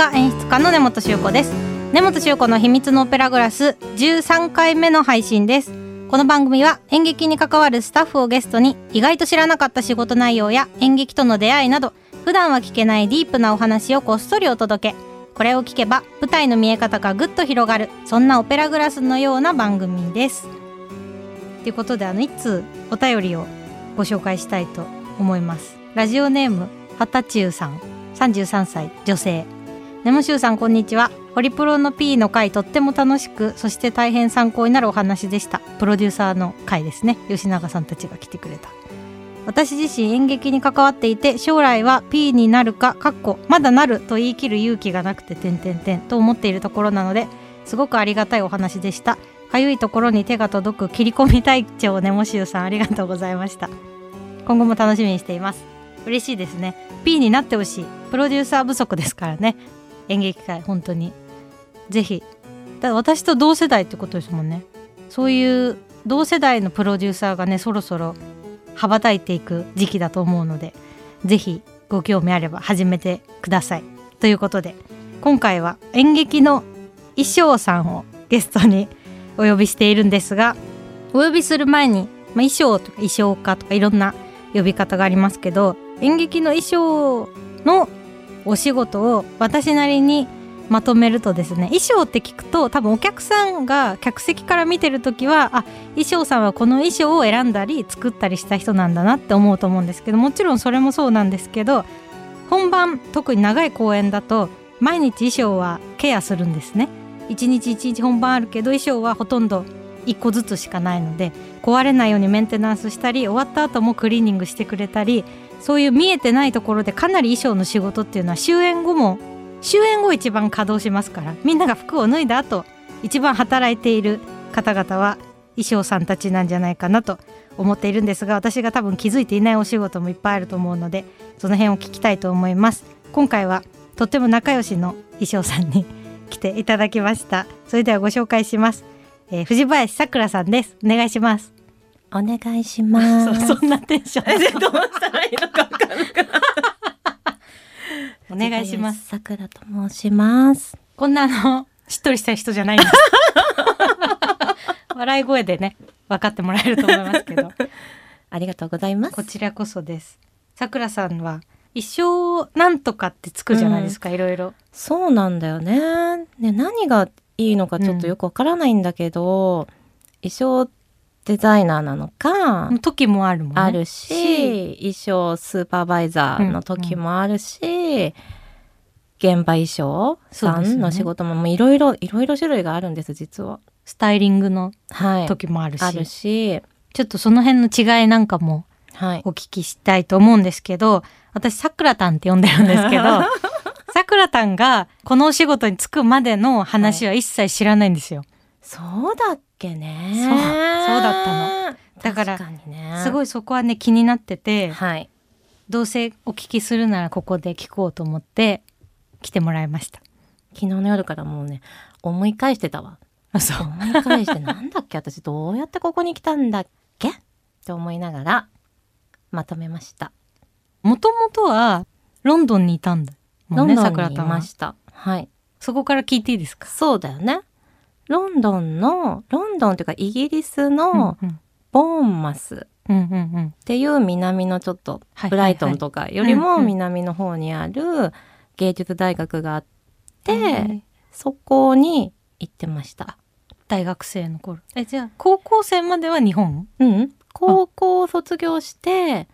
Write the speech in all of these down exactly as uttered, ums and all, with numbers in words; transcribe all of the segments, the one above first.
家演出家の根本修子です。根本修子の秘密のオペラグラスじゅうさんかいめの配信です。この番組は演劇に関わるスタッフをゲストに意外と知らなかった仕事内容や演劇との出会いなど普段は聞けないディープなお話をこっそりお届け、これを聞けば舞台の見え方がぐっと広がる、そんなオペラグラスのような番組です。ということで、あの一通お便りをご紹介したいと思います。ラジオネームはたちゅうさん、さんじゅうさんさい女性。根本修さん、こんにちは。ホリプロの P の回、とっても楽しく、そして大変参考になるお話でした。プロデューサーの回ですね。吉永さんたちが来てくれた。私自身演劇に関わっていて、将来は P になるかかっこまだなると言い切る勇気がなくて点々点と思っているところなので、すごくありがたいお話でした。かゆいところに手が届く切り込み隊長根本修さん、ありがとうございました。今後も楽しみにしています。嬉しいですね。 P になってほしい。プロデューサー不足ですからね、演劇界。本当にぜひ。だ、私と同世代ってことですもんね。そういう同世代のプロデューサーがね、そろそろ羽ばたいていく時期だと思うので、ぜひご興味あれば始めてください。ということで、今回は演劇の衣装さんをゲストにお呼びしているんですが、お呼びする前に、まあ、衣装とか衣装家とかいろんな呼び方がありますけど、演劇の衣装のお仕事を私なりにまとめるとですね、衣装って聞くと多分お客さんが客席から見てるときは、あ、衣装さんはこの衣装を選んだり作ったりした人なんだなって思うと思うんですけど、もちろんそれもそうなんですけど、本番、特に長い公演だと毎日衣装はケアするんですね。一日一日本番あるけど、衣装はほとんどいっこずつしかないので、壊れないようにメンテナンスしたり、終わった後もクリーニングしてくれたり、そういう見えてないところでかなり衣装の仕事っていうのは終演後も終演後一番稼働しますから、みんなが服を脱いだ後一番働いている方々は衣装さんたちなんじゃないかなと思っているんですが、私が多分気づいていないお仕事もいっぱいあると思うので、その辺を聞きたいと思います。今回はとっても仲良しの衣装さんに来ていただきました。それではご紹介します。えー、藤林さくらさんです。お願いします。お願いします。そ, そんなテンションどうしたらいいのか分かんないお願いします。さくらと申します。こんなのしっとりした人じゃないんです, 笑い声でね、分かってもらえると思いますけどありがとうございます。こちらこそです。さくらさんは衣装なんとかってつくじゃないですか、うん、いろいろ。そうなんだよ ね, ね何がいいのかちょっとよくわからないんだけど、うん、衣装デザイナーなのかの時もあるもんね。あるし、衣装スーパーバイザーの時もあるし、うんうん、現場衣装さんの仕事もいろいろいろいろ種類があるんです。実はスタイリングの時もあるし、はい、あるし、ちょっとその辺の違いなんかもお聞きしたいと思うんですけど、はい、私さくらたんって呼んでるんですけどさくらたんがこのお仕事に就くまでの話は一切知らないんですよ、はい、そうだっけね。そう、そうだったの。だから確かに、ね、すごいそこはね気になってて、はい、どうせお聞きするならここで聞こうと思って来てもらいました。昨日の夜からもうね思い返してたわ。あ、そう、思い返してなんだっけ私どうやってここに来たんだっけって思いながらまとめました。もともとはロンドンにいたんだもんね。ロンドンにいました。はい。そこから聞いていいですか？そうだよね。ロンドンの、ロンドンというかイギリスのボーンマスっていう南のちょっとブライトンとかよりも南の方にある芸術大学があって、うんうん、そこに行ってました。大学生の頃。え、じゃあ高校生までは日本？うん。高校を卒業して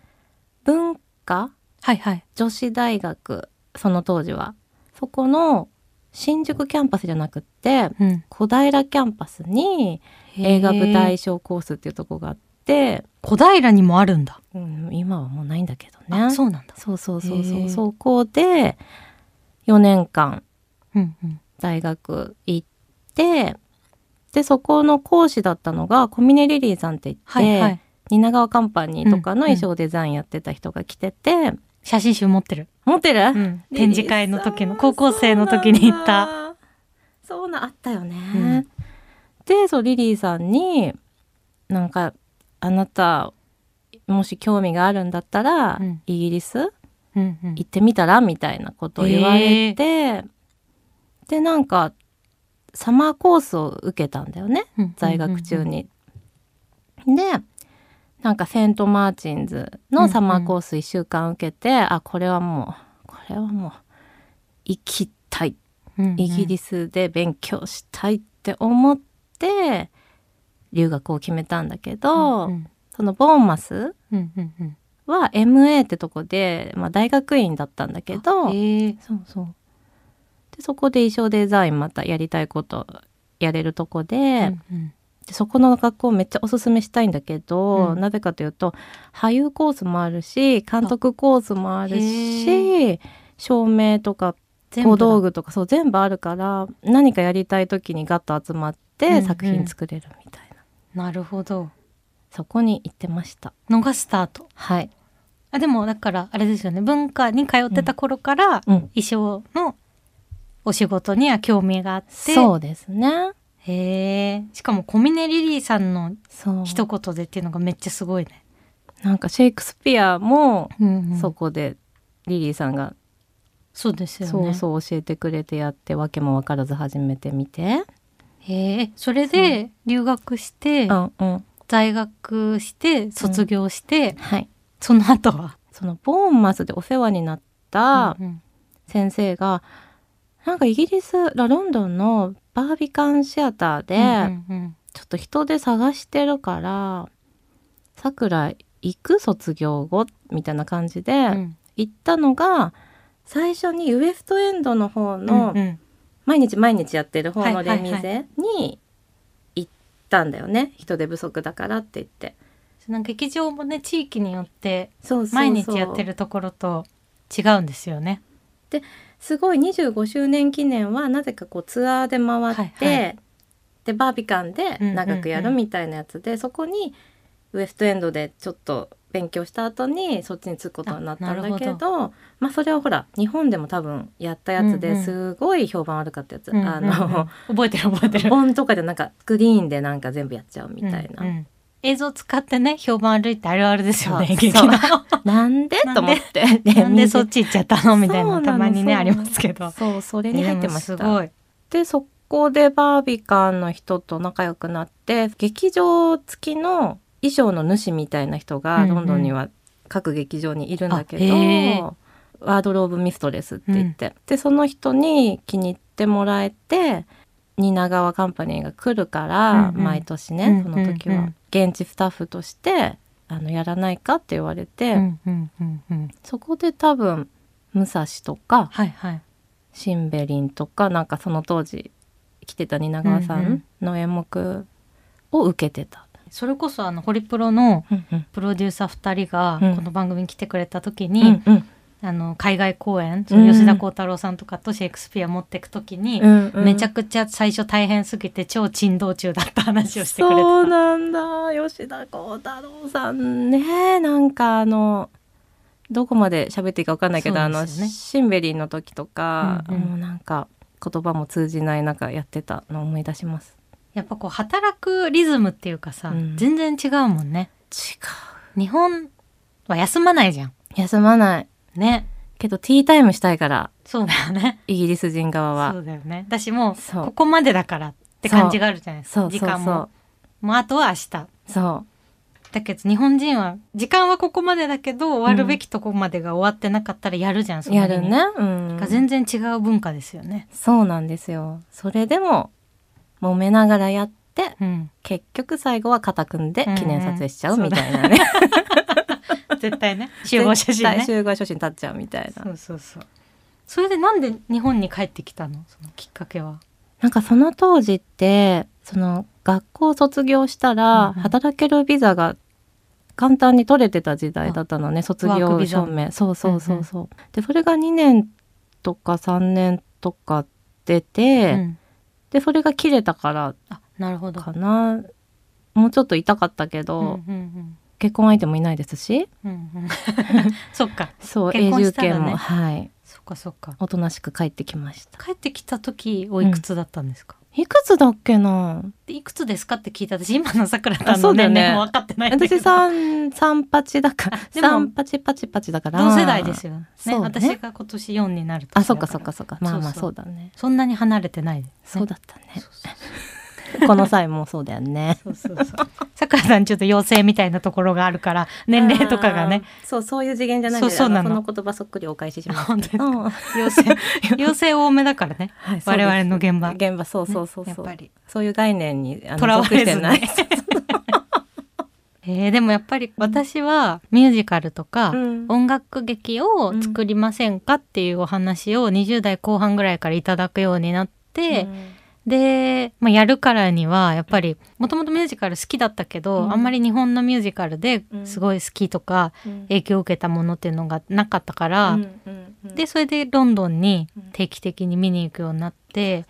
文化、はいはい、女子大学、その当時はそこの新宿キャンパスじゃなくって、うん、小平キャンパスに映画舞台衣装コースっていうとこがあって、小平にもあるんだ、うん、今はもうないんだけどね。あ、そうなんだ。そうそうそうそう。そこでよねんかん大学行って、うんうん、でそこの講師だったのが小峰リリーさんっていって、はいはい、蜷川カンパニーとかの衣装デザインやってた人が来てて、うんうん、写真集持ってる持ってる、うん、展示会の時の高校生の時に行った。そうなあったよね、うん、でそうリリーさんになんかあなたもし興味があるんだったら、うん、イギリス、うんうん、行ってみたらみたいなことを言われて、えー、でなんかサマーコースを受けたんだよね、うん、在学中に、うんうんうん、でなんかセントマーチンズのサマーコースいっしゅうかん受けて、うんうん、あこれはもうこれはもう行きたい、うんうん、イギリスで勉強したいって思って留学を決めたんだけど、うんうん、そのボーンマスは エムエー ってとこで、まあ、大学院だったんだけど、えー、そうそうでそこで衣装デザインまたやりたいことやれるとこで、うんうん、でそこの学校めっちゃおすすめしたいんだけど、うん、なぜかというと俳優コースもあるし監督コースもあるし照明とか小道具とかそう全部あるから何かやりたい時にガッと集まって作品作れるみたいな、うんうん、なるほどそこに行ってましたのがスタートはいあでもだからあれですよね文化に通ってた頃から、うんうん、衣装のお仕事には興味があってそうですねへしかも小峰リリーさんの一言でっていうのがめっちゃすごいねなんかシェイクスピアも、うんうん、そこでリリーさんがそうですよねそうそう教えてくれてやってわけも分からず始めてみてへえそれで留学して、うんうん、在学して卒業して、うんはい、その後はそのボーンマスでお世話になった先生が、うんうん、なんかイギリスロンドンのバービカンシアターで、うんうんうん、ちょっと人で探してるからさくら行く卒業後みたいな感じで、うん、行ったのが最初にウエストエンドの方の、うんうん、毎日毎日やってる方のレミゼに行ったんだよね、はいはいはい、人手不足だからって言ってなんか劇場もね地域によって毎日やってるところと違うんですよねそうそうそうですごいにじゅうごしゅうねん記念はなぜかこうツアーで回って、はいはい、でバービカンで長くやるみたいなやつで、うんうんうん、そこにウエストエンドでちょっと勉強した後にそっちに着くことになったんだけ ど, ど、まあ、それはほら日本でも多分やったやつですごい評判悪かったやつ、うんうん、あの覚えてる覚えてる音とかでなんかスクリーンでなんか全部やっちゃうみたいな、うんうん、映像使ってね評判悪いってあるあるですよねなんでと思ってなんでそっち行っちゃったのみたい な, なたまにねありますけどそうそれに入ってました、えー、すごいでそこでバービカンの人と仲良くなって劇場付きの衣装の主みたいな人がロンドンには各劇場にいるんだけど、うん、ワードローブミストレスって言って、うん、でその人に気に入ってもらえて蜷川カンパニーが来るから、うんうん、毎年ねその時は、うんうんうん、現地スタッフとしてあのやらないかって言われて、うんうんうんうん、そこで多分武蔵とか、はいはい、シンベリンとかなんかその当時来てた蜷川さんの演目を受けてたそれこそあのホリプロのプロデューサーふたりがこの番組に来てくれた時に、うんうん、あの海外公演、うん、吉田鋼太郎さんとかとシェイクスピア持ってく時に、うんうん、めちゃくちゃ最初大変すぎて超珍道中だった話をしてくれてたそうなんだ吉田鋼太郎さんねなんかあのどこまで喋っていいか分かんないけど、ね、あのシンベリーの時とか、うんうん、もうなんか言葉も通じない中やってたのを思い出しますやっぱこう働くリズムっていうかさ、うん、全然違うもんね違う日本は休まないじゃん休まないね。けどティータイムしたいからそうだよねイギリス人側はそうだよねだしもうここまでだからって感じがあるじゃないですか時間もそうそうそうもうあとは明日そうだけど日本人は時間はここまでだけど終わるべきとこまでが終わってなかったらやるじゃん、うん、そのやるね、うん、全然違う文化ですよねそうなんですよそれでも揉めながらやって、うん、結局最後は肩組んで記念撮影しちゃうみたいなね、うん、絶対ね集合写真ね集合写真立っちゃうみたいなそうそうそうそれでなんで日本に帰ってきたのそのきっかけはなんかその当時ってその学校卒業したら働けるビザが簡単に取れてた時代だったのね、うんうん、卒業証明そうそうそうそう、うんうん、でそれがにねんとかさんねんとか出て、うんでそれが切れたからか な, なるほどもうちょっと痛かったけど、うんうんうん、結婚相手もいないですし、うんうん、そっかそう永住権も、ね、はいそっかそっかおとなしく帰ってきました帰ってきた時おいくつだったんですか、うん、いくつだっけな、いくつですかって聞いた私今のさくらさんの年齢も分かってないんだけど、私さんじゅうはちだからさんじゅうはちだから同世代ですよ ね, ね私が今年よんになると。あ、そっかそっかそっか、まあまあそうだね、そんなに離れてない、ね、そうだったね、そうそうそう、この際もそうだよねそうそうそう、さくらさんちょっと妖精みたいなところがあるから年齢とかがね、そうそういう次元じゃないので、そうそうなの、この言葉そっくりお返しします。本当ですか、うん、妖精妖精多めだからね、はい、我々の現場現場そうそうそうそう、ね、やっぱりそういう概念にとらわれずないえー、でもやっぱり私はミュージカルとか音楽劇を作りませんかっていうお話をにじゅう代後半ぐらいからいただくようになって、うん、で、まあ、やるからにはやっぱりもともとミュージカル好きだったけど、うん、あんまり日本のミュージカルですごい好きとか影響を受けたものっていうのがなかったから、うんうん、でそれでロンドンに定期的に見に行くようになって、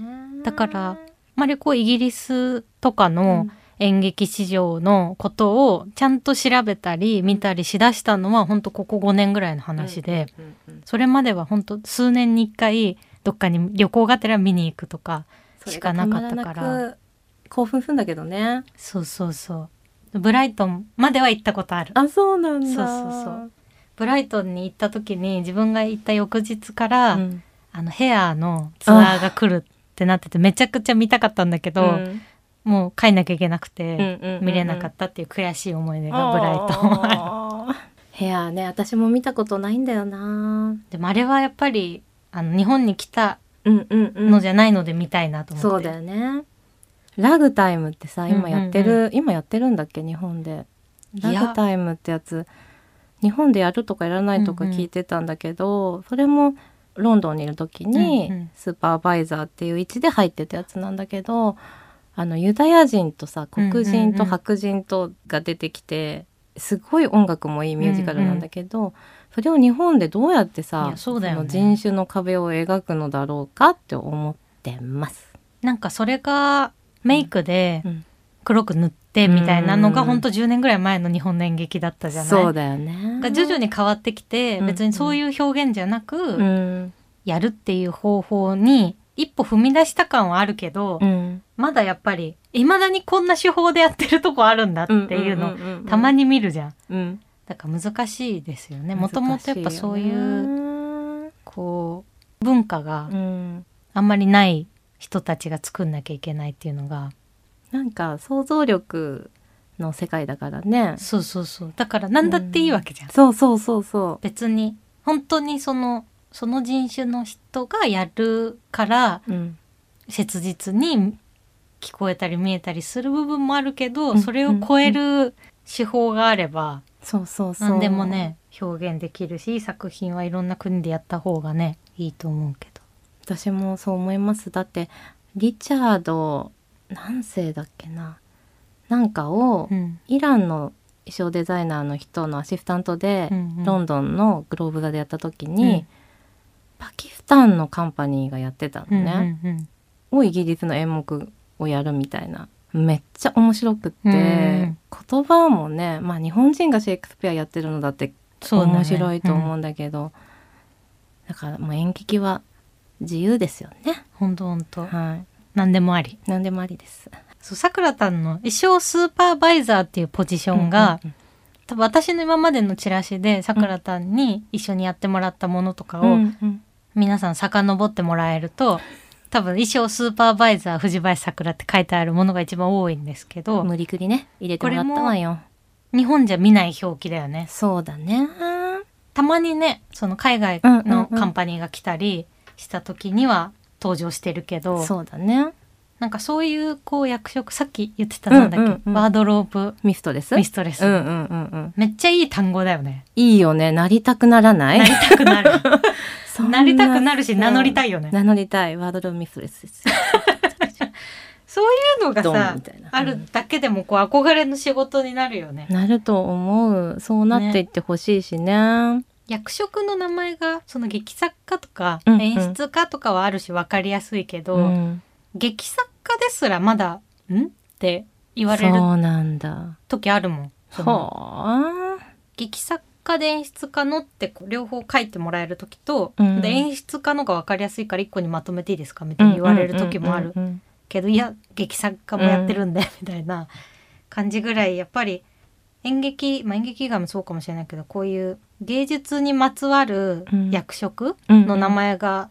うん、だからあまりこうイギリスとかの、うん演劇市場のことをちゃんと調べたり見たりしだしたのは本当ここごねんぐらいの話で、それまでは本当数年にいっかいどっかに旅行がてら見に行くとかしかなかったから、興奮するんだけどね。そうそうそう、ブライトンまでは行ったことある。あ、そうなんだ。そうそうそう、ブライトンに行った時に自分が行った翌日から、うん、あのヘアのツアーが来るってなってて、めちゃくちゃ見たかったんだけど、うんもう帰んなきゃいけなくて見れなかったっていう悔しい思い出がブライトンある。ヘアね、私も見たことないんだよな。でもあれはやっぱりあの日本に来たのじゃないので見たいなと思って、うんうんうん、そうだよね。ラグタイムってさ今やってる、うんうんうん、今やってるんだっけ日本で。ラグタイムってやつ日本でやるとかやらないとか聞いてたんだけど、うんうん、それもロンドンにいる時にスーパーバイザーっていう位置で入ってたやつなんだけど、あのユダヤ人とさ黒人と白人とが出てきて、うんうんうん、すごい音楽もいいミュージカルなんだけど、うんうん、それを日本でどうやってさ、そうだよね、その人種の壁を描くのだろうかって思ってます。なんかそれがメイクで黒く塗ってみたいなのが、うんうん、ほんとじゅうねんぐらい前の日本の演劇だったじゃない。そうだよね、が徐々に変わってきて、別にそういう表現じゃなく、うんうん、やるっていう方法に一歩踏み出した感はあるけど、うん、まだやっぱり未だにこんな手法でやってるとこあるんだっていうの、うんうんうんうん、たまに見るじゃん、うん、だから難しいですよね。もともとやっぱそういうこう文化があんまりない人たちが作んなきゃいけないっていうのが、なんか想像力の世界だからね。そうそうそう、だからなんだっていいわけじゃん、うん、そうそうそうそう、別に本当にそのその人種の人がやるから、うん、切実に聞こえたり見えたりする部分もあるけど、うん、それを超える手法があれば、そうそうそう、何でもね表現できるし、作品はいろんな国でやった方がねいいと思うけど。私もそう思います。だってリチャード何世だっけな、なんかを、うん、イランの衣装デザイナーの人のアシスタントで、うんうん、ロンドンのグローブ座でやった時に、うん、パキスタンのカンパニーがやってたのね、うんうんうん、をイギリスの演目をやるみたいな、めっちゃ面白くって、うんうん、言葉もね、まあ日本人がシェイクスピアやってるのだって面白いと思うんだけど、だからもう演劇は自由ですよね。本当本当、はい、何でもあり、何でもありです。そう、さくらたんの衣装スーパーバイザーっていうポジションが、うんうんうん、多分私の今までのチラシでさくらたんに一緒にやってもらったものとかを、うんうん皆さん遡ってもらえると、多分衣装スーパーバイザー藤林さくらって書いてあるものが一番多いんですけど、無理くりね入れてもらったわよ。日本じゃ見ない表記だよね。そうだね、たまにねその海外のカンパニーが来たりした時には登場してるけど、うんうんうん、そうだね、なんかそういうこう役職、さっき言ってたなんだっけ、うんうんうん、ワードローブミストレスミストレス、うんうんうんうん、めっちゃいい単語だよね。いいよね、なりたくならない、なりたくなるなりたくなるし、名乗りたいよね。名乗りたい、ワードローブミストレスですそういうのがさあるだけでもこう憧れの仕事になるよね、うん、なると思う。そうなっていってほしいし ね, ね役職の名前がその劇作家とか演出家とかはあるし分かりやすいけど、うんうん劇作家ですらまだんって言われる時あるもん。そうなんだ。その劇作家で演出家のって両方書いてもらえる時と、うん、で演出家のが分かりやすいからいっこにまとめていいですかみたいに言われる時もあるけど、いや劇作家もやってるんで、うん、みたいな感じぐらい、やっぱり演劇、まあ、演劇以外もそうかもしれないけど、こういう芸術にまつわる役職の名前が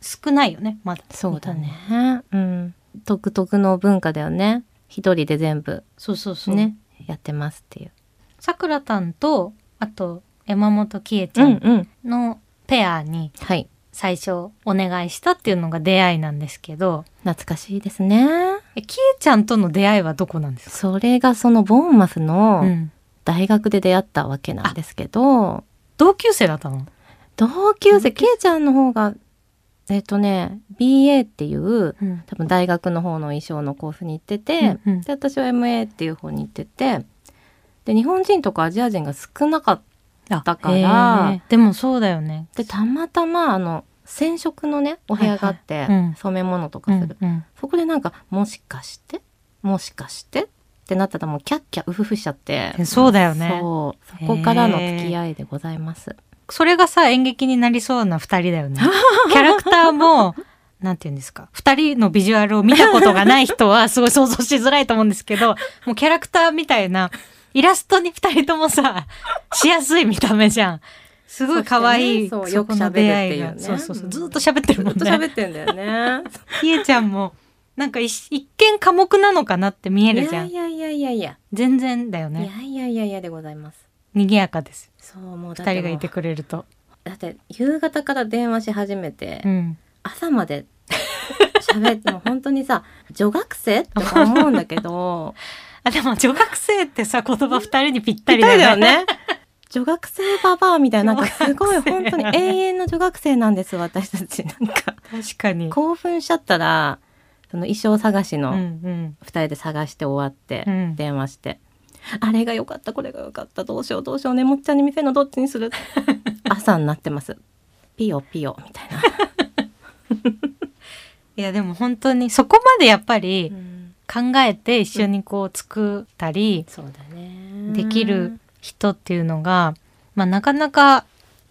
少ないよね、うんうん、まだ。そうだね、うん、独特の文化だよね。一人で全部、そうそうそう、ね、やってますっていう。さくらたんとあと山本喜恵ちゃんのペアに最初お願いしたっていうのが出会いなんですけど、懐かしいですね。喜恵ちゃんとの出会いはどこなんですか？それがそのボーンマスの大学で出会ったわけなんですけど、うん、同級生だったの？同級生、喜恵ちゃんの方がえっとね ビーエー っていう、うん、多分大学の方の衣装のコースに行ってて、うんうん、で私は エムエー っていう方に行ってて、で日本人とかアジア人が少なかったから、でもそうだよね。でたまたまあの染色のねお部屋があって、はいはいうん、染め物とかする、うんうん、そこでなんかもしかしてもしかしてってなったらもうキャッキャウフフしちゃって、そうだよね。そうそこからの付き合いでございます。それがさ演劇になりそうなふたりだよね。キャラクターもなんて言うんですか、ふたりのビジュアルを見たことがない人はすごい想像しづらいと思うんですけど、もうキャラクターみたいなイラストにふたりともさしやすい見た目じゃん。すごい可愛い、そこの出会いが、そうそうそう、ずっと喋ってるもんね。ずっと喋ってんだよね。ひえちゃんもなんか 一, 一見寡黙なのかなって見えるじゃん。いやいやいやいや全然だよね。いやいやいやでございます。賑やかです。そうもうだってふたりがいてくれると、だって夕方から電話し始めて、うん、朝まで喋っても本当にさ女学生とか思うんだけどあでも女学生ってさ言葉ふたりにぴったりだよね。女学生ババアみたいな、なんかすごい本当に永遠の女学生なんです私たち。なんか確かに興奮しちゃったらその衣装探しのふたりで探して終わって、うん、電話して、うん、あれが良かったこれが良かったどうしようどうしようねもっちゃんに見せるのどっちにする朝になってますピヨピヨみたいないやでも本当にそこまでやっぱり考えて一緒にこう作ったり、うん、そうだね、できる人っていうのが、まあ、なかなか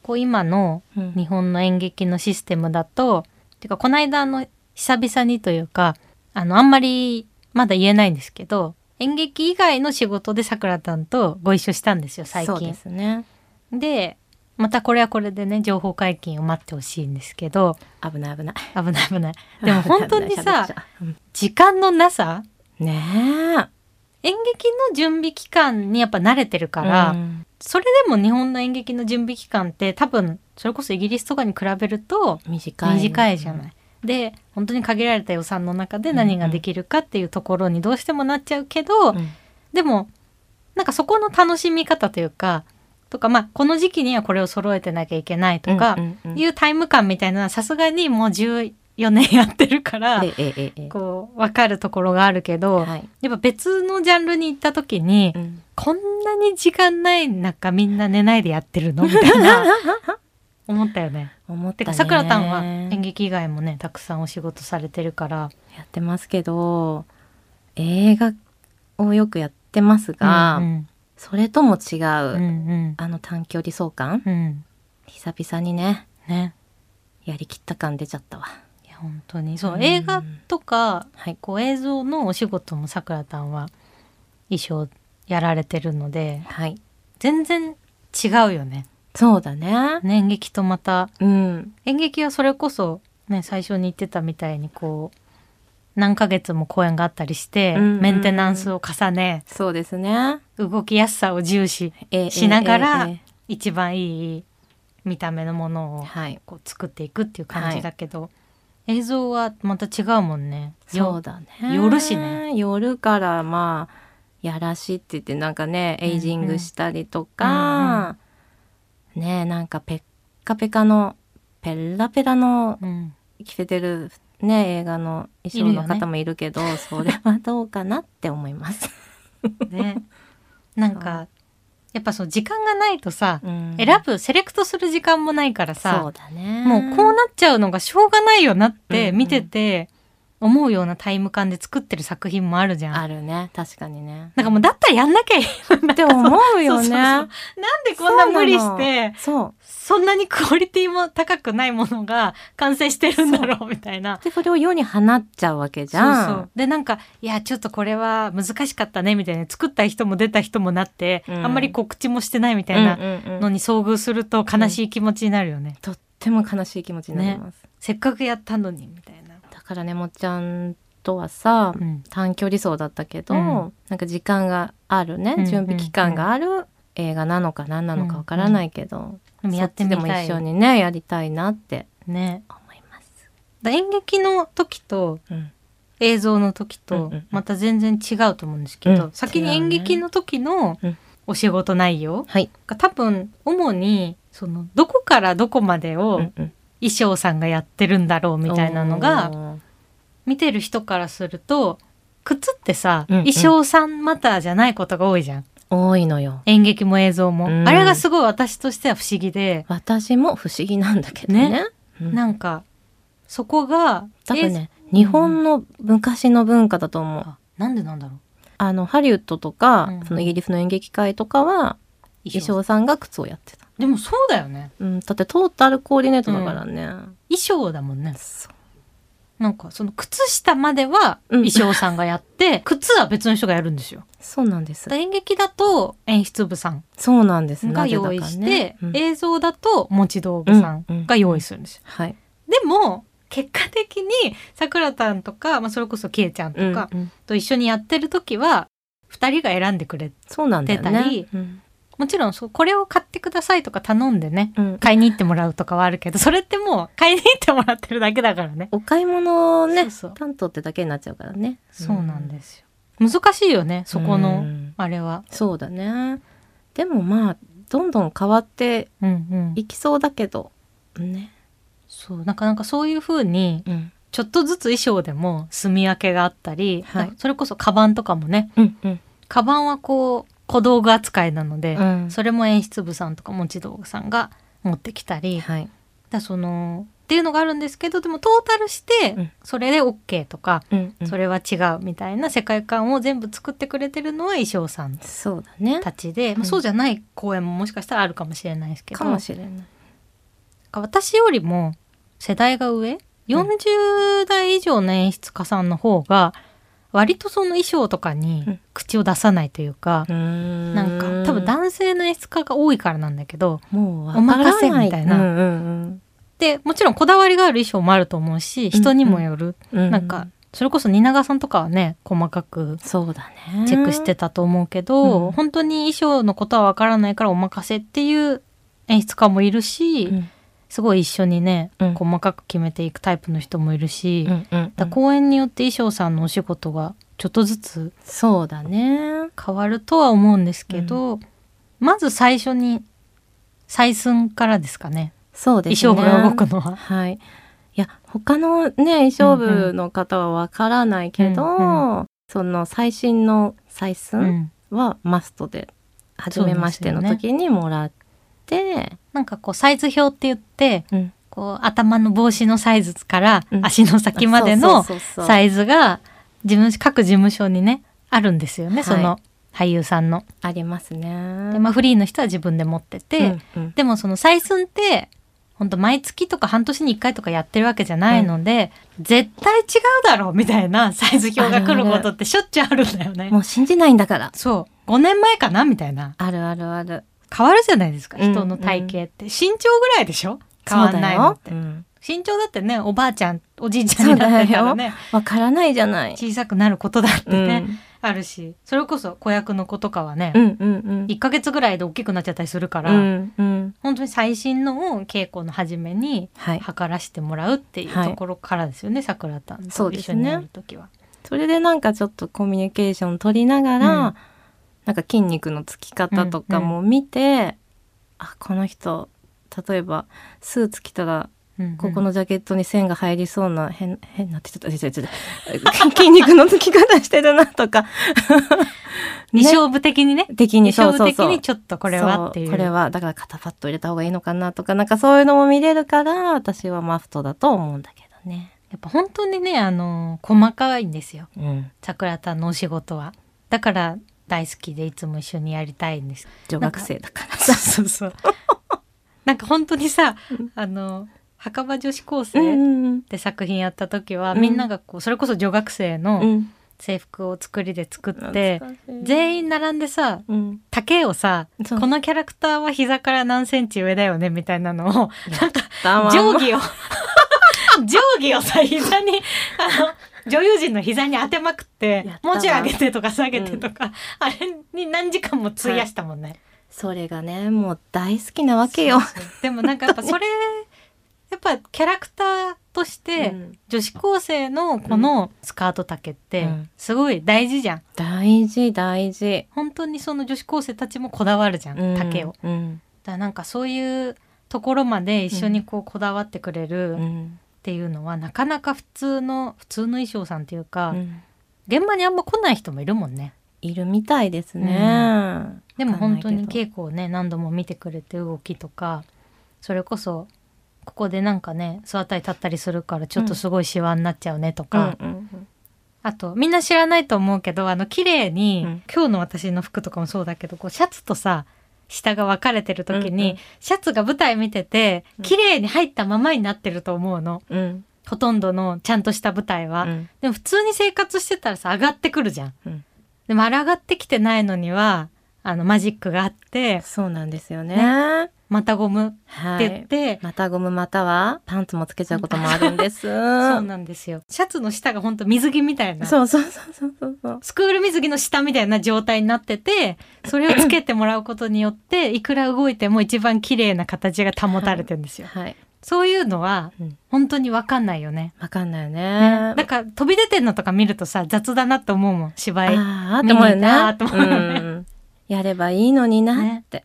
こう今の日本の演劇のシステムだと、うん、てかこの間の久々にというか あのあんまりまだ言えないんですけど、演劇以外の仕事でさくらたんとご一緒したんですよ最近。そうですね。でまたこれはこれでね情報解禁を待ってほしいんですけど、危ない危ない危ない危ないでも本当にさ時間のなさねえ、演劇の準備期間にやっぱ慣れてるから、うん、それでも日本の演劇の準備期間って多分それこそイギリスとかに比べると短い、短いじゃない、うん、で本当に限られた予算の中で何ができるかっていうところにどうしてもなっちゃうけど、うん、でもなんかそこの楽しみ方というかとか、まあこの時期にはこれを揃えてなきゃいけないとかいうタイム感みたいな、さすがにもうじゅうよねんやってるから、ええええ、こう分かるところがあるけど、はい、やっぱ別のジャンルに行った時に、うん、こんなに時間ない中みんな寝ないでやってるのみたいな思ったよね。思ったね。てかさくらたんは演劇以外もねたくさんお仕事されてるからやってますけど、映画をよくやってますが、うんうん、それとも違う、うんうん、あの短距離走感、うん、久々にね、ね、やりきった感出ちゃったわ。本当にそう、うん、映画とか、はい、こう映像のお仕事もさくらたんは衣装やられてるので、はい、全然違うよね。そうだね、ね、演劇とまた、うん、演劇はそれこそ、ね、最初に言ってたみたいにこう何ヶ月も公演があったりして、うんうんうん、メンテナンスを重ね、そうですね、動きやすさを重視しながら、えーえーえー、一番いい見た目のものをこう作っていくっていう感じだけど、はい、映像はまた違うもんね。そうだね。夜しね。夜からまあやらしって言ってなんかね、うんうん、エイジングしたりとか、うんうん、ね、なんかペッカペカのペラペラの着せてるね、うん、映画の衣装の方もいるけど、ね、それはどうかなって思います。ね、なんかやっぱそう時間がないとさ、うん、選ぶセレクトする時間もないからさ、そうだね、もうこうなっちゃうのがしょうがないよなって見てて、思うようなタイム感で作ってる作品もあるじゃん。あるね、確かにね。なんかもうだったらやんなきゃいけないって思うよね。そうそうそう、なんでこんな無理してそう、そんなにクオリティも高くないものが完成してるんだろうみたいな。でそれを世に放っちゃうわけじゃん。そうそう、でなんかいやちょっとこれは難しかったねみたいな、作った人も出た人もなって、うん、あんまり告知もしてないみたいなのに遭遇すると悲しい気持ちになるよね、うん、とっても悲しい気持ちになります、ね、せっかくやったのにみたいな。だからね、もちゃんとはさ、うん、短距離走だったけど、うん、なんか時間があるね、うん、準備期間がある映画なのか何なのかわからないけど、うんうん、そっちでも一緒にねやりたいなって、ね、思います。だ演劇の時と、うん、映像の時とまた全然違うと思うんですけど、うん、先に演劇の時のお仕事内容が多分主にそのどこからどこまでを、うんうん、衣装さんがやってるんだろうみたいなのが見てる人からすると、靴ってさ、うんうん、衣装さんマターじゃないことが多いじゃん。多いのよ、演劇も映像も、うん、あれがすごい私としては不思議で。私も不思議なんだけどね、ね、うん、なんかそこが多分ね、日本の昔の文化だと思う、うん、なんでなんだろう。あのハリウッドとか、うん、そのイギリスの演劇界とかは衣装さんが靴をやってた。でもそうだよね、うん、だってトータルコーディネートだからね、うん、衣装だもんね。そうなんかその靴下までは衣装さんがやって、うん、靴は別の人がやるんですよ。そうなんです。演劇だと演出部さんが用意して、ね、うん、映像だと持ち道具さんが用意するんですよ、うんうんうん、はい、でも結果的にさくらたんとか、まあ、それこそけいちゃんとかと一緒にやってる時はふたりが選んでくれてたり、そうなんだよね、うん、もちろんこれを買ってくださいとか頼んでね、うん、買いに行ってもらうとかはあるけど、それってもう買いに行ってもらってるだけだからね。お買い物ね、そうそう、担当ってだけになっちゃうからね。そうなんですよ、難しいよねそこのあれは。そうだね、でもまあどんどん変わっていきそうだけど、うんうん、ね、そう、なかなかそういう風に、うん、ちょっとずつ衣装でも住み分けがあったり、はい、それこそカバンとかもね、うんうん、カバンはこう小道具扱いなので、うん、それも演出部さんとか持ち道具さんが持ってきたり、はい、だそのっていうのがあるんですけど、でもトータルしてそれで OK とか、うん、それは違うみたいな世界観を全部作ってくれてるのは衣装さんたちで、そうだね、まあ、そうじゃない公演ももしかしたらあるかもしれないですけど、かもしれない。私よりも世代が上、よんじゅう代以上の演出家さんの方が割とその衣装とかに口を出さないというか、うん、なんか多分男性の演出家が多いからなんだけど、もうわからない、お任せみたいな、うんうんうん、でもちろんこだわりがある衣装もあると思うし、人にもよる、うんうん、なんかそれこそ蜷川さんとかはね細かくチェックしてたと思うけど、うん、本当に衣装のことはわからないからお任せっていう演出家もいるし、うん、すごい一緒にね、うん、細かく決めていくタイプの人もいるし、うんうんうん、だ公演によって衣装さんのお仕事がちょっとずつそうだね変わるとは思うんですけど、うん、まず最初に採寸からですかね。そうですね、衣装部が動くのは、はい、いや他のね衣装部の方はわからないけど、うんうん、その最新の採寸はマストで、初めましての時にもらってで、なんかこうサイズ表って言って、うん、こう頭の帽子のサイズから足の先までのサイズが自分各事務所にねあるんですよね、はい、その俳優さんのありますね。で、まあ、フリーの人は自分で持ってて、うんうん、でもその採寸って本当毎月とか半年にいっかいとかやってるわけじゃないので、うん、絶対違うだろうみたいなサイズ表が来ることってしょっちゅうあるんだよね。もう信じないんだから。そうごねんまえかなみたいな、あるあるある。変わるじゃないですか、人の体型って、うん、身長ぐらいでしょ変わんないのって、うん、身長だってねおばあちゃんおじいちゃんになってたらねわからないじゃない、小さくなることだってね、うん、あるし、それこそ子役の子とかはね、うんうんうん、いっかげつぐらいで大きくなっちゃったりするから、うんうん、本当に最新のを稽古の初めに測らせてもらうっていうところからですよね、さくらたんと一緒にやるときは。 そうですね、それでなんかちょっとコミュニケーション取りながら、うん、なんか筋肉のつき方とかも見て、うんうん、あこの人例えばスーツ着たら、うんうん、ここのジャケットに線が入りそうな変変なってちょっとちょっと筋肉のつき方してるなとか、ね、衣装部的にね的に衣装部的にちょっとこれはっていう、これはだから肩パッド入れた方がいいのかなとか、なんかそういうのも見れるから私はマストだと思うんだけどね。やっぱ本当にね、あの細かいんですよ、うん、桜田のお仕事は。だから大好きでいつも一緒にやりたいんです。女学生だから。そうそう。なんか本当にさ、あの墓場女子高生って作品やった時は、うん、みんながこうそれこそ女学生の制服を作りで作って、うん、全員並んでさ、うん、丈をさ、このキャラクターは膝から何センチ上だよねみたいなのを、なんか定規を定規をさ、膝にあの女優陣の膝に当てまくって、文字上げてとか下げてとか、うん、あれに何時間も費やしたもんね、はい、それがねもう大好きなわけよ。そうそう。でもなんかやっぱそれやっぱキャラクターとして女子高生のこのスカート丈ってすごい大事じゃん、うん、大事大事。本当にその女子高生たちもこだわるじゃん、うん、丈を、うん、だからなんかそういうところまで一緒にこうこだわってくれるっていうのは、なかなか普通の普通の衣装さんっていうか、うん、現場にあんま来ない人もいるもんね。いるみたいですね、うん、でも本当に稽古をね何度も見てくれて、動きとかそれこそここでなんかね座ったり立ったりするからちょっとすごいシワになっちゃうねとか、うんうんうんうん、あとみんな知らないと思うけど、あの綺麗に、うん、今日の私の服とかもそうだけど、こうシャツとさ下が分かれてる時に、うんうん、シャツが舞台見てて綺麗に入ったままになってると思うの、うん、ほとんどのちゃんとした舞台は、うん、でも普通に生活してたらさ上がってくるじゃん、うん、でもあれ上がってきてないのにはあのマジックがあって。そうなんですよね、ね、またゴムって言って、はい、またゴムまたはパンツもつけちゃうこともあるんです。そうなんですよ。シャツの下が本当水着みたいな、そうそうそうそうそうそう、スクール水着の下みたいな状態になってて、それをつけてもらうことによっていくら動いても一番綺麗な形が保たれてるんですよ、はいはい、そういうのは本当に分かんないよね。分かんないよ ね, ね。だから飛び出てんのとか見るとさ雑だなと思うもん、芝居あーって思うよね、あーって思うよね、うん、やればいいのになって、ね、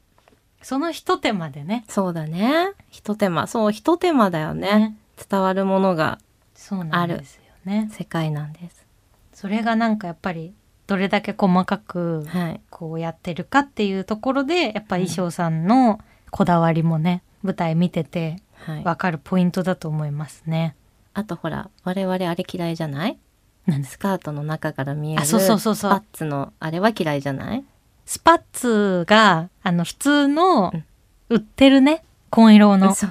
そのひと手間でね。そうだね、ひと手間、そうひと手間だよ ね, ね伝わるものがある。そうなんですよ、ね、世界なんです。それがなんかやっぱりどれだけ細かくこうやってるかっていうところで、はい、やっぱり衣装さんのこだわりもね、うん、舞台見てて分かるポイントだと思いますね、はい、あとほら我々あれ嫌いじゃない、スカートの中から見えるそうそうそうそうパッツのあれは嫌いじゃない。スパッツがあの普通の売ってるね紺色のスパ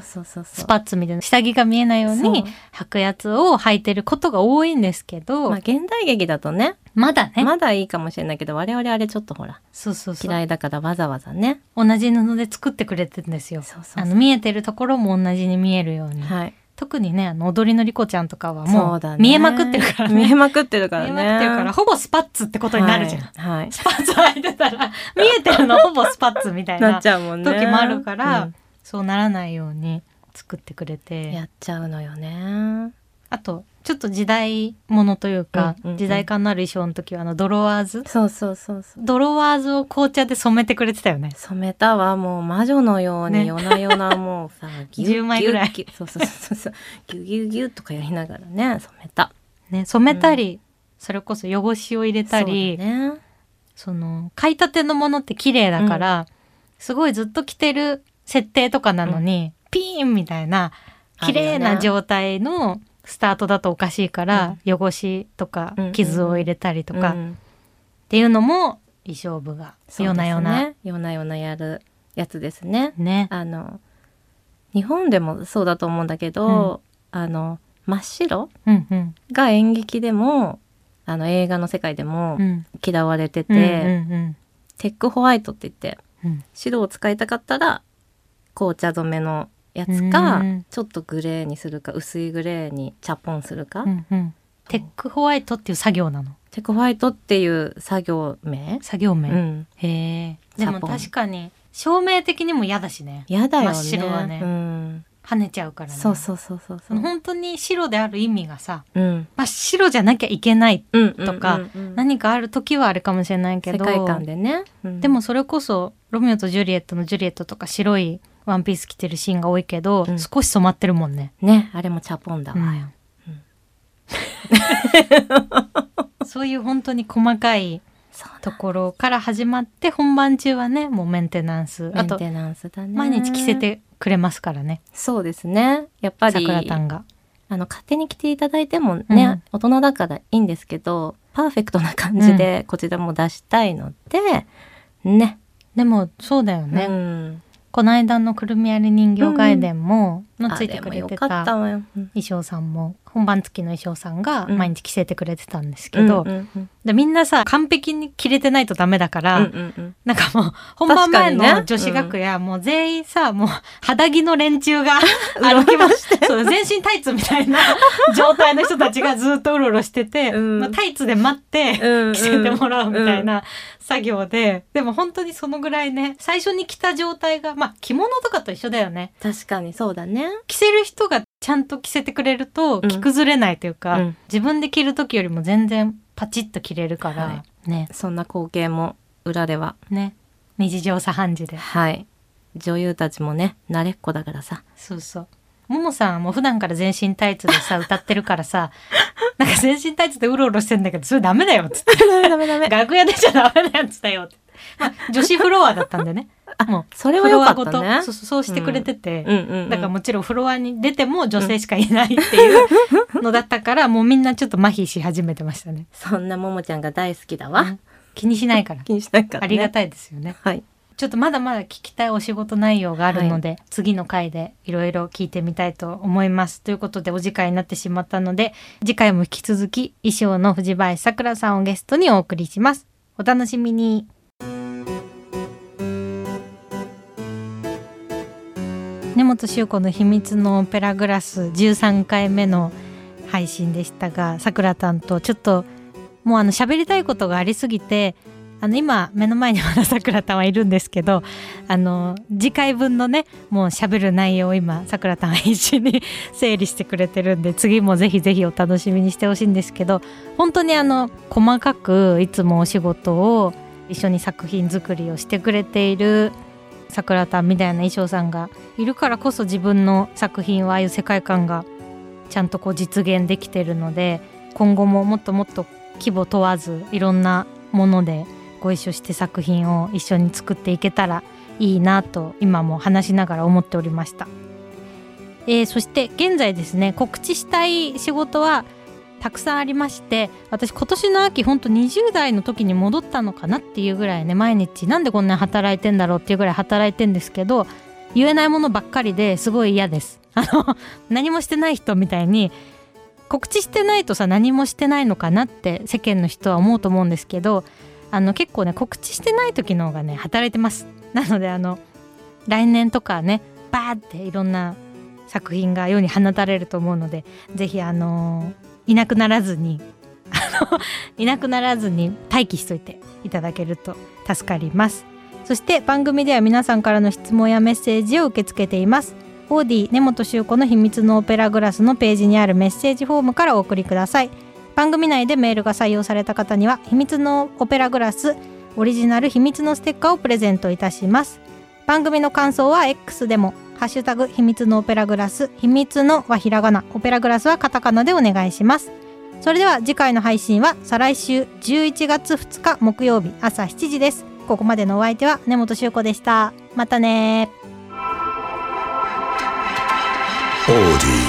ッツみたいな下着が見えないように履くやつを履いてることが多いんですけど、まあ、現代劇だとねまだねまだいいかもしれないけど、我々あれちょっとほらそうそうそう嫌いだからわざわざね同じ布で作ってくれてるんですよ。そうそうそう、あの見えてるところも同じに見えるように、はい、特にねあの踊りのりこちゃんとかはもう見えまくってるからね、見えまくってるからね、見えまくってるからほぼスパッツってことになるじゃん、はいはい、スパッツ履いてたら見えてるのほぼスパッツみたいな時もあるから、うん、そうならないように作ってくれてやっちゃうのよね。あとちょっと時代物というか、うんうんうん、時代感のある衣装の時はあのドロワーズ、そうそうそうそうドロワーズを紅茶で染めてくれてたよね。染めたわ、もう魔女のように夜な夜なもうさ、ね、ギュギュじゅうまいぐらいギュそうそうそうそうギュギュギュとかやりながらね染めた、ね、染めたり、うん、それこそ汚しを入れたり、そうだね、その買いたてのものって綺麗だから、うん、すごいずっと着てる設定とかなのに、うん、ピーンみたいな綺麗な状態のスタートだとおかしいから、うん、汚しとか傷を入れたりとか、うんうん、っていうのも衣装部が夜な夜な、ね、夜な夜なやるやつですね。ね、あの日本でもそうだと思うんだけど、うん、あの真っ白、うんうん、が演劇でもあの映画の世界でも嫌われてて、うんうんうんうん、テックホワイトって言って、うん、白を使いたかったら紅茶染めのやつか、うん、ちょっとグレーにするか薄いグレーにチャポンするか、うんうん、テックホワイトっていう作業なの。テックホワイトっていう作業名作業名、うん、へー。でも確かに照明的にも嫌だしね。嫌だよね、真っ白はね、うん、跳ねちゃうからね。そうそうそうそうそう、本当に白である意味がさ、うん、真っ白じゃなきゃいけないとか、うんうんうんうん、何かある時はあれかもしれないけど世界観でね、うん、でもそれこそロミオとジュリエットのジュリエットとか白いワンピース着てるシーンが多いけど、うん、少し染まってるもんね。ね、あれもチャポンだわ、うんうん、そういう本当に細かいところから始まって、本番中はねもうメンテナンス、メンテナンスだね、あと毎日着せてくれますからね。そうですね、やっぱり桜たんがあの勝手に着ていただいてもね、うん、大人だからいいんですけど、パーフェクトな感じでこちらも出したいので、うん、ね。でもそうだよね、うん、この間のくるみやり人形外伝も、うん、のついてくれてた衣装さんも、本番付きの衣装さんが毎日着せてくれてたんですけど、うんうんうん、でみんなさ完璧に着れてないとダメだから、うんうんうん、なんかもう本番前の女子楽屋、ね、もう全員さ、もう肌着の連中が歩きましてそう全身タイツみたいな状態の人たちがずっとうろうろしてて、うんまあ、タイツで待って着せてもらうみたいな作業で、うんうんうん、でも本当にそのぐらいね、最初に着た状態が、まあ着物とかと一緒だよね。確かにそうだね。着せる人がちゃんと着せてくれると着崩れないというか、うん、自分で着る時よりも全然パチッと着れるから、はいね、そんな光景も裏では、ね、日常茶飯事で、はい、女優たちもね慣れっこだからさ。そうそう、ももさんも普段から全身タイツでさ歌ってるからさなんか全身タイツでうろうろしてんだけど、それダメだよっつってダメダメ楽屋出ちゃダメなやつだよって、まあ、女子フロアだったんでねもうそれは良かったね。そう、そうしてくれてて、うんうんうんうん、だからもちろんフロアに出ても女性しかいないっていうのだったから、うん、もうみんなちょっと麻痺し始めてましたね。そんなももちゃんが大好きだわ、うん、気にしないから気にしないから、ね、ありがたいですよね、はい、ちょっとまだまだ聞きたいお仕事内容があるので、はい、次の回でいろいろ聞いてみたいと思います。ということでお時間になってしまったので、次回も引き続き衣装の藤林さくらさんをゲストにお送りします。お楽しみに。根本しゅう子の秘密のオペラグラスじゅうさんかいめの配信でしたが、さくらたんとちょっともうあの喋りたいことがありすぎて、あの今目の前にまださくらたんはいるんですけど、あの次回分のねもう喋る内容を今さくらたんは一緒に整理してくれてるんで、次もぜひぜひお楽しみにしてほしいんですけど、本当にあの細かくいつもお仕事を一緒に作品作りをしてくれているさくらたんみたいな衣装さんがいるからこそ、自分の作品はああいう世界観がちゃんとこう実現できてるので、今後ももっともっと規模問わずいろんなものでご一緒して作品を一緒に作っていけたらいいなと今も話しながら思っておりました、えー、そして現在ですね、告知したい仕事はたくさんありまして、私今年の秋ほんとにじゅう代の時に戻ったのかなっていうぐらいね、毎日なんでこんなに働いてんだろうっていうぐらい働いてんですけど、言えないものばっかりですごい嫌です。あの何もしてない人みたいに告知してないとさ、何もしてないのかなって世間の人は思うと思うんですけど、あの結構ね告知してない時の方がね働いてます。なのであの来年とかねバーっていろんな作品が世に放たれると思うので、ぜひあのーいなくならずにいなくならずに待機しといていただけると助かります。そして番組では皆さんからの質問やメッセージを受け付けています。 オーディー 根本しゅう子の秘密のオペラグラスのページにあるメッセージフォームからお送りください。番組内でメールが採用された方には秘密のオペラグラスオリジナル秘密のステッカーをプレゼントいたします。番組の感想は エックス でもハッシュタグ秘密のオペラグラス、秘密のはひらがな、オペラグラスはカタカナでお願いします。それでは次回の配信は再来週じゅういちがつふつか木曜日朝しちじです。ここまでのお相手は根本しゅう子でした。またね。オーディ